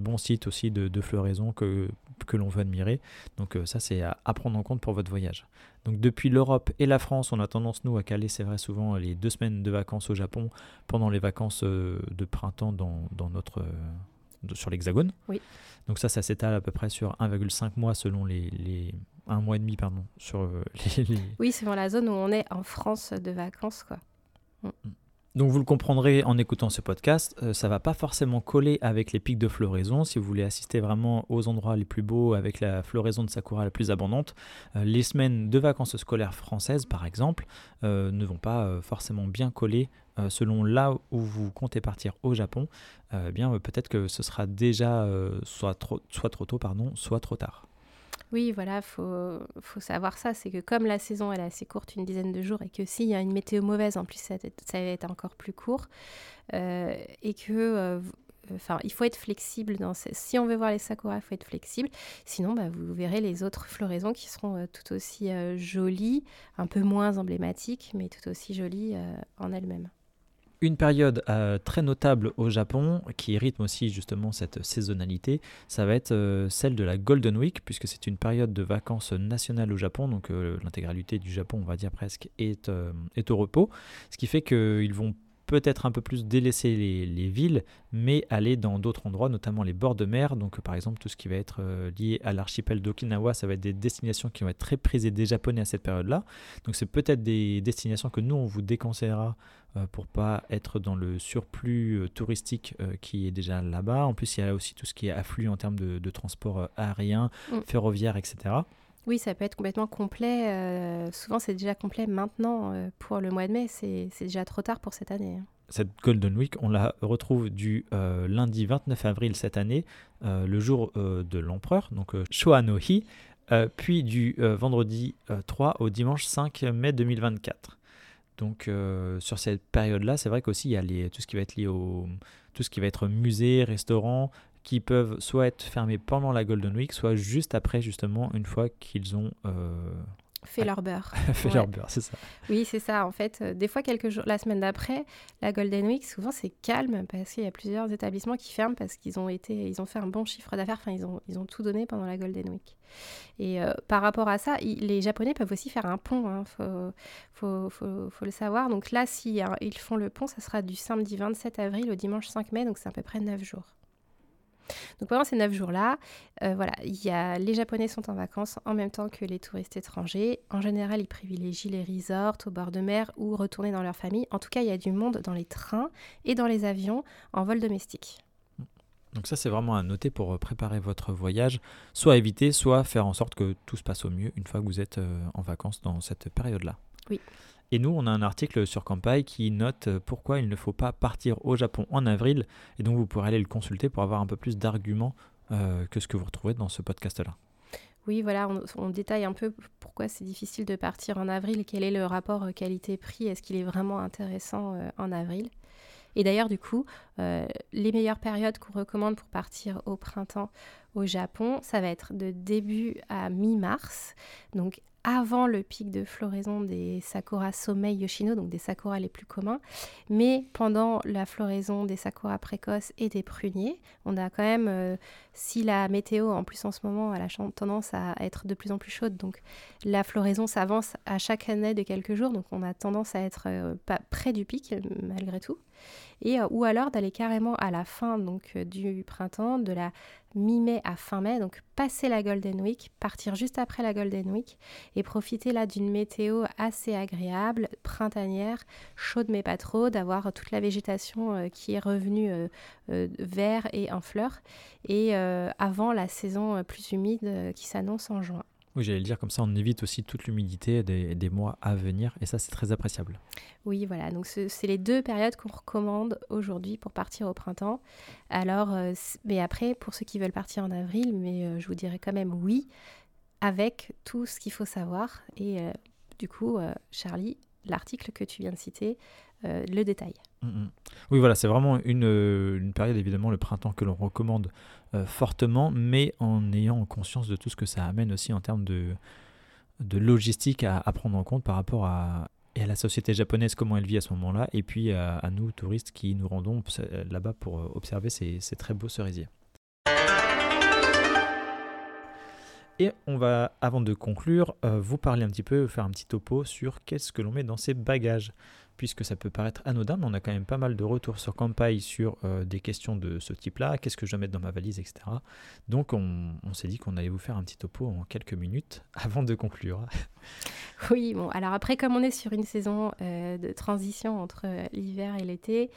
bons sites aussi de floraison que l'on veut admirer. Donc ça, c'est à prendre en compte pour votre voyage. Donc depuis l'Europe et la France, on a tendance, nous, à caler, c'est vrai, souvent les 2 semaines de vacances au Japon pendant les vacances de printemps dans notre... sur l'hexagone. Oui. Donc ça s'étale à peu près sur 1,5 mois selon les... Un mois et demi, pardon. Sur les... Oui, selon la zone où on est en France de vacances, quoi. Donc vous le comprendrez en écoutant ce podcast, ça ne va pas forcément coller avec les pics de floraison. Si vous voulez assister vraiment aux endroits les plus beaux, avec la floraison de sakura la plus abondante, les semaines de vacances scolaires françaises, par exemple, ne vont pas forcément bien coller. Selon là où vous comptez partir au Japon, bien peut-être que ce sera déjà soit trop tôt, soit trop tard. Oui, voilà, faut savoir ça, c'est que comme la saison elle est assez courte, une dizaine de jours, et que s'il y a une météo mauvaise, en plus ça va être encore plus court, et que... Enfin, il faut être flexible. Si on veut voir les sakuras, il faut être flexible. Sinon, vous verrez les autres floraisons qui seront tout aussi jolies, un peu moins emblématiques, mais tout aussi jolies en elles-mêmes. Une période très notable au Japon, qui rythme aussi justement cette saisonnalité, ça va être celle de la Golden Week, puisque c'est une période de vacances nationales au Japon, donc l'intégralité du Japon, on va dire presque, est au repos, ce qui fait qu'ils vont peut-être un peu plus délaisser les villes, mais aller dans d'autres endroits, notamment les bords de mer. Donc par exemple, tout ce qui va être lié à l'archipel d'Okinawa, ça va être des destinations qui vont être très prisées des Japonais à cette période-là. Donc c'est peut-être des destinations que nous, on vous déconseillera pour pas être dans le surplus touristique qui est déjà là-bas. En plus, il y a aussi tout ce qui est afflux en termes de transport aérien, ferroviaire, etc. Oui, ça peut être complètement complet. Souvent, c'est déjà complet maintenant pour le mois de mai. C'est déjà trop tard pour cette année. Cette Golden Week, on la retrouve du lundi 29 avril cette année, le jour de l'empereur, donc Showa no Hi, puis du vendredi 3 au dimanche 5 mai 2024. Donc sur cette période-là, c'est vrai qu'aussi il y a tout ce qui va être lié tout ce qui va être musée, restaurant, qui peuvent soit être fermés pendant la Golden Week, soit juste après, justement, une fois qu'ils ont... fait leur beurre. Leur beurre, c'est ça. Oui, c'est ça. En fait, des fois, quelques jours, la semaine d'après, la Golden Week, souvent, c'est calme parce qu'il y a plusieurs établissements qui ferment parce qu'ils ont fait un bon chiffre d'affaires. Enfin, ils ont tout donné pendant la Golden Week. Et par rapport à ça, les Japonais peuvent aussi faire un pont. Hein. Faut le savoir. Donc là, si ils font le pont, ça sera du samedi 27 avril au dimanche 5 mai. Donc, c'est à peu près 9 jours. Donc pendant ces 9 jours-là, les Japonais sont en vacances en même temps que les touristes étrangers. En général, ils privilégient les resorts au bord de mer ou retourner dans leur famille. En tout cas, il y a du monde dans les trains et dans les avions en vol domestique. Donc ça, c'est vraiment à noter pour préparer votre voyage. Soit éviter, soit faire en sorte que tout se passe au mieux une fois que vous êtes en vacances dans cette période-là. Oui. Et nous, on a un article sur Kanpai qui note pourquoi il ne faut pas partir au Japon en avril. Et donc, vous pourrez aller le consulter pour avoir un peu plus d'arguments que ce que vous retrouvez dans ce podcast-là. Oui, voilà, on détaille un peu pourquoi c'est difficile de partir en avril. Quel est le rapport qualité-prix? Est-ce qu'il est vraiment intéressant en avril? Et d'ailleurs, du coup, les meilleures périodes qu'on recommande pour partir au printemps au Japon, ça va être de début à mi-mars. Donc, avant le pic de floraison des sakura sommeil Yoshino, donc des sakura les plus communs, mais pendant la floraison des sakura précoces et des pruniers, on a quand même, si la météo en plus en ce moment elle a tendance à être de plus en plus chaude, donc la floraison s'avance à chaque année de quelques jours, donc on a tendance à être pas près du pic malgré tout, et ou alors d'aller carrément à la fin donc, du printemps, de la mi-mai à fin mai, donc passer la Golden Week, partir juste après la Golden Week et profiter là d'une météo assez agréable, printanière, chaude mais pas trop, d'avoir toute la végétation qui est revenue vert et en fleurs, et avant la saison plus humide qui s'annonce en juin. Oui, j'allais le dire, comme ça on évite aussi toute l'humidité des mois à venir, et ça c'est très appréciable. Oui, voilà, donc c'est les deux périodes qu'on recommande aujourd'hui pour partir au printemps. Alors, mais après, pour ceux qui veulent partir en avril, mais je vous dirais quand même oui, avec tout ce qu'il faut savoir. Et du coup, Charlie, l'article que tu viens de citer, le détail. Oui, voilà, c'est vraiment une période, évidemment, le printemps que l'on recommande fortement, mais en ayant conscience de tout ce que ça amène aussi en termes de logistique à prendre en compte par rapport à la société japonaise, comment elle vit à ce moment-là, et puis à nous, touristes, qui nous rendons là-bas pour observer ces très beaux cerisiers. Et on va, avant de conclure, vous parler un petit peu, faire un petit topo sur qu'est-ce que l'on met dans ses bagages, puisque ça peut paraître anodin, mais on a quand même pas mal de retours sur Kanpai sur des questions de ce type-là, qu'est-ce que je vais mettre dans ma valise, etc. Donc on s'est dit qu'on allait vous faire un petit topo en quelques minutes avant de conclure. Oui, bon, alors après, comme on est sur une saison de transition entre l'hiver et l'été,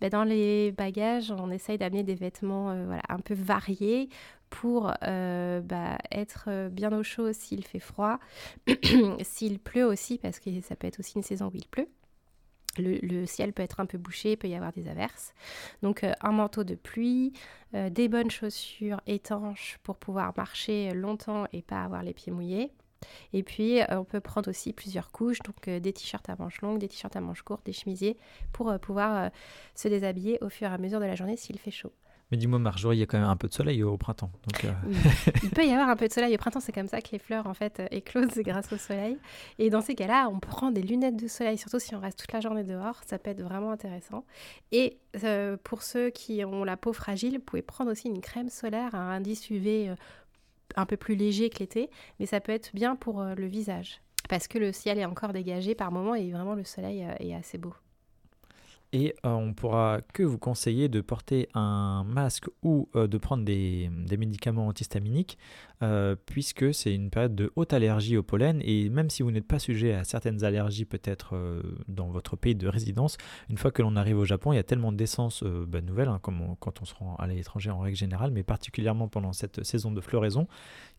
ben dans les bagages, on essaye d'amener des vêtements un peu variés pour être bien au chaud s'il fait froid, s'il pleut aussi, parce que ça peut être aussi une saison où il pleut. Le ciel peut être un peu bouché, il peut y avoir des averses. Donc un manteau de pluie, des bonnes chaussures étanches pour pouvoir marcher longtemps et pas avoir les pieds mouillés. Et puis on peut prendre aussi plusieurs couches, donc des t-shirts à manches longues, des t-shirts à manches courtes, des chemisiers pour pouvoir se déshabiller au fur et à mesure de la journée s'il fait chaud. Mais dis-moi Marjorie, il y a quand même un peu de soleil au printemps. Donc Il peut y avoir un peu de soleil au printemps, c'est comme ça que les fleurs en fait éclosent grâce au soleil. Et dans ces cas-là, on prend des lunettes de soleil, surtout si on reste toute la journée dehors, ça peut être vraiment intéressant. Et pour ceux qui ont la peau fragile, vous pouvez prendre aussi une crème solaire à un indice UV un peu plus léger que l'été, mais ça peut être bien pour le visage, parce que le ciel est encore dégagé par moments et vraiment le soleil est assez beau. Et on pourra que vous conseiller de porter un masque ou de prendre des médicaments antihistaminiques puisque c'est une période de haute allergie au pollen, et même si vous n'êtes pas sujet à certaines allergies peut-être dans votre pays de résidence, une fois que l'on arrive au Japon, il y a tellement d'essences nouvelles, hein, comme quand on se rend à l'étranger en règle générale, mais particulièrement pendant cette saison de floraison,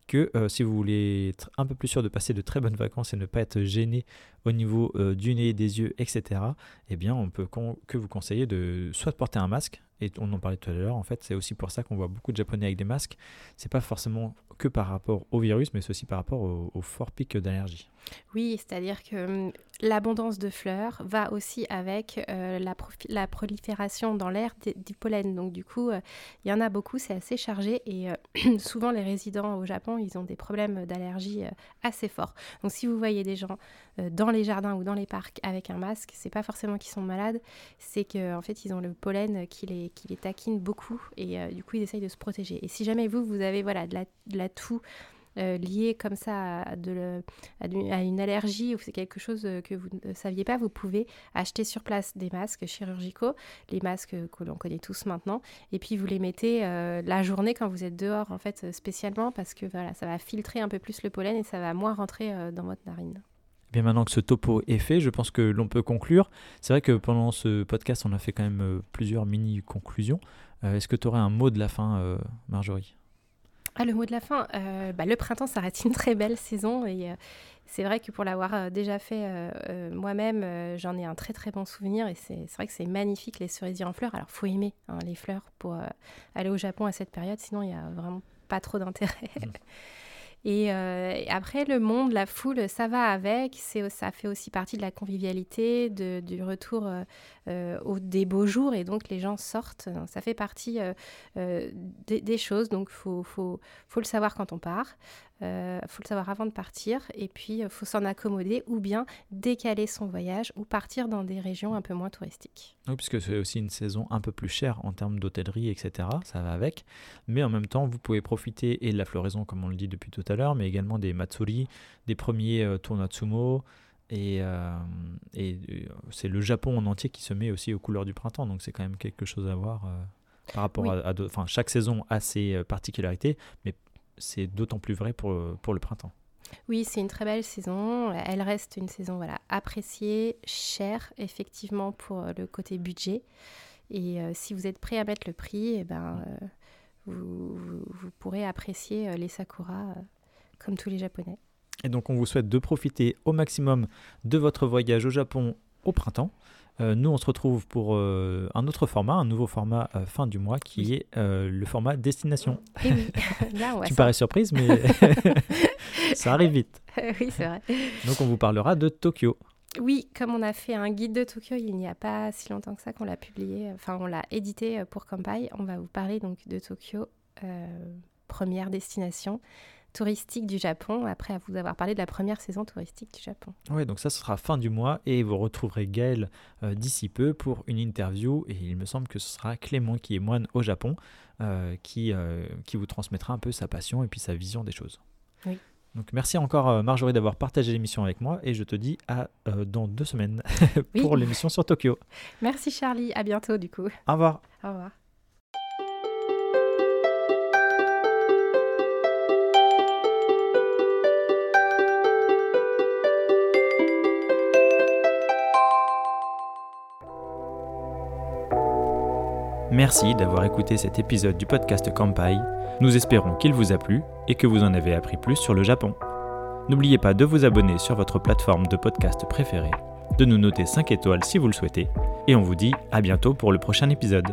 que si vous voulez être un peu plus sûr de passer de très bonnes vacances et ne pas être gêné au niveau du nez, des yeux, etc., eh bien on peut que vous conseiller de soit porter un masque, et on en parlait tout à l'heure, en fait c'est aussi pour ça qu'on voit beaucoup de Japonais avec des masques, c'est pas forcément que par rapport au virus, mais c'est aussi par rapport au fort pic d'allergie. Oui, c'est-à-dire que l'abondance de fleurs va aussi avec la prolifération dans l'air du pollen, donc du coup il y en a beaucoup, c'est assez chargé, et souvent les résidents au Japon, ils ont des problèmes d'allergie assez forts. Donc si vous voyez des gens dans les jardins ou dans les parcs avec un masque, c'est pas forcément qu'ils sont malades, c'est qu'en fait ils ont le pollen qui les taquine beaucoup, et du coup ils essayent de se protéger. Et si jamais vous avez de la toux liée comme ça à une allergie, ou c'est quelque chose que vous ne saviez pas, vous pouvez acheter sur place des masques chirurgicaux, les masques que l'on connaît tous maintenant, et puis vous les mettez la journée quand vous êtes dehors en fait spécialement, parce que voilà, ça va filtrer un peu plus le pollen et ça va moins rentrer dans votre narine. Bien, maintenant que ce topo est fait, je pense que l'on peut conclure. C'est vrai que pendant ce podcast, on a fait quand même plusieurs mini-conclusions. Est-ce que tu aurais un mot de la fin, Marjorie ? Ah, le mot de la fin, le printemps, ça reste une très belle saison, et c'est vrai que pour l'avoir déjà fait moi-même, j'en ai un très très bon souvenir, et c'est vrai que c'est magnifique, les cerisiers en fleurs. Alors, il faut aimer les fleurs pour aller au Japon à cette période, sinon il n'y a vraiment pas trop d'intérêt. Et après, le monde, la foule, ça va avec. Ça fait aussi partie de la convivialité, du retour des beaux jours. Et donc, les gens sortent. Ça fait partie des choses. Donc, il faut le savoir quand on part. Faut le savoir avant de partir, et puis il faut s'en accommoder ou bien décaler son voyage ou partir dans des régions un peu moins touristiques. Oui, puisque c'est aussi une saison un peu plus chère en termes d'hôtellerie, etc. Ça va avec. Mais en même temps, vous pouvez profiter et de la floraison, comme on le dit depuis tout à l'heure, mais également des matsuri, des premiers tournois de sumo. Et c'est le Japon en entier qui se met aussi aux couleurs du printemps. Donc c'est quand même quelque chose à voir par rapport oui. à d'autres. Enfin, chaque saison a ses particularités, mais c'est d'autant plus vrai pour le printemps. Oui, c'est une très belle saison. Elle reste une saison appréciée, chère, effectivement, pour le côté budget. Et si vous êtes prêt à mettre le prix, vous pourrez apprécier les sakuras comme tous les Japonais. Et donc, on vous souhaite de profiter au maximum de votre voyage au Japon au printemps. Nous, on se retrouve pour un autre format, un nouveau format fin du mois qui est le format destination. Et oui. Là, tu parais surprise, mais ça arrive vite. Oui, c'est vrai. Donc, on vous parlera de Tokyo. Oui, comme on a fait un guide de Tokyo il n'y a pas si longtemps que ça qu'on l'a publié, enfin, on l'a édité pour Kanpai. On va vous parler donc de Tokyo, première destination touristique du Japon, après vous avoir parlé de la première saison touristique du Japon. Oui, donc ça, ce sera fin du mois et vous retrouverez Gaël d'ici peu pour une interview, et il me semble que ce sera Clément, qui est moine au Japon, qui vous transmettra un peu sa passion et puis sa vision des choses. Oui. Donc merci encore Marjorie d'avoir partagé l'émission avec moi, et je te dis à dans 2 semaines pour oui. l'émission sur Tokyo. Merci Charlie, à bientôt du coup. Au revoir. Au revoir. Merci d'avoir écouté cet épisode du podcast Kanpai. Nous espérons qu'il vous a plu et que vous en avez appris plus sur le Japon. N'oubliez pas de vous abonner sur votre plateforme de podcast préférée, de nous noter 5 étoiles si vous le souhaitez, et on vous dit à bientôt pour le prochain épisode.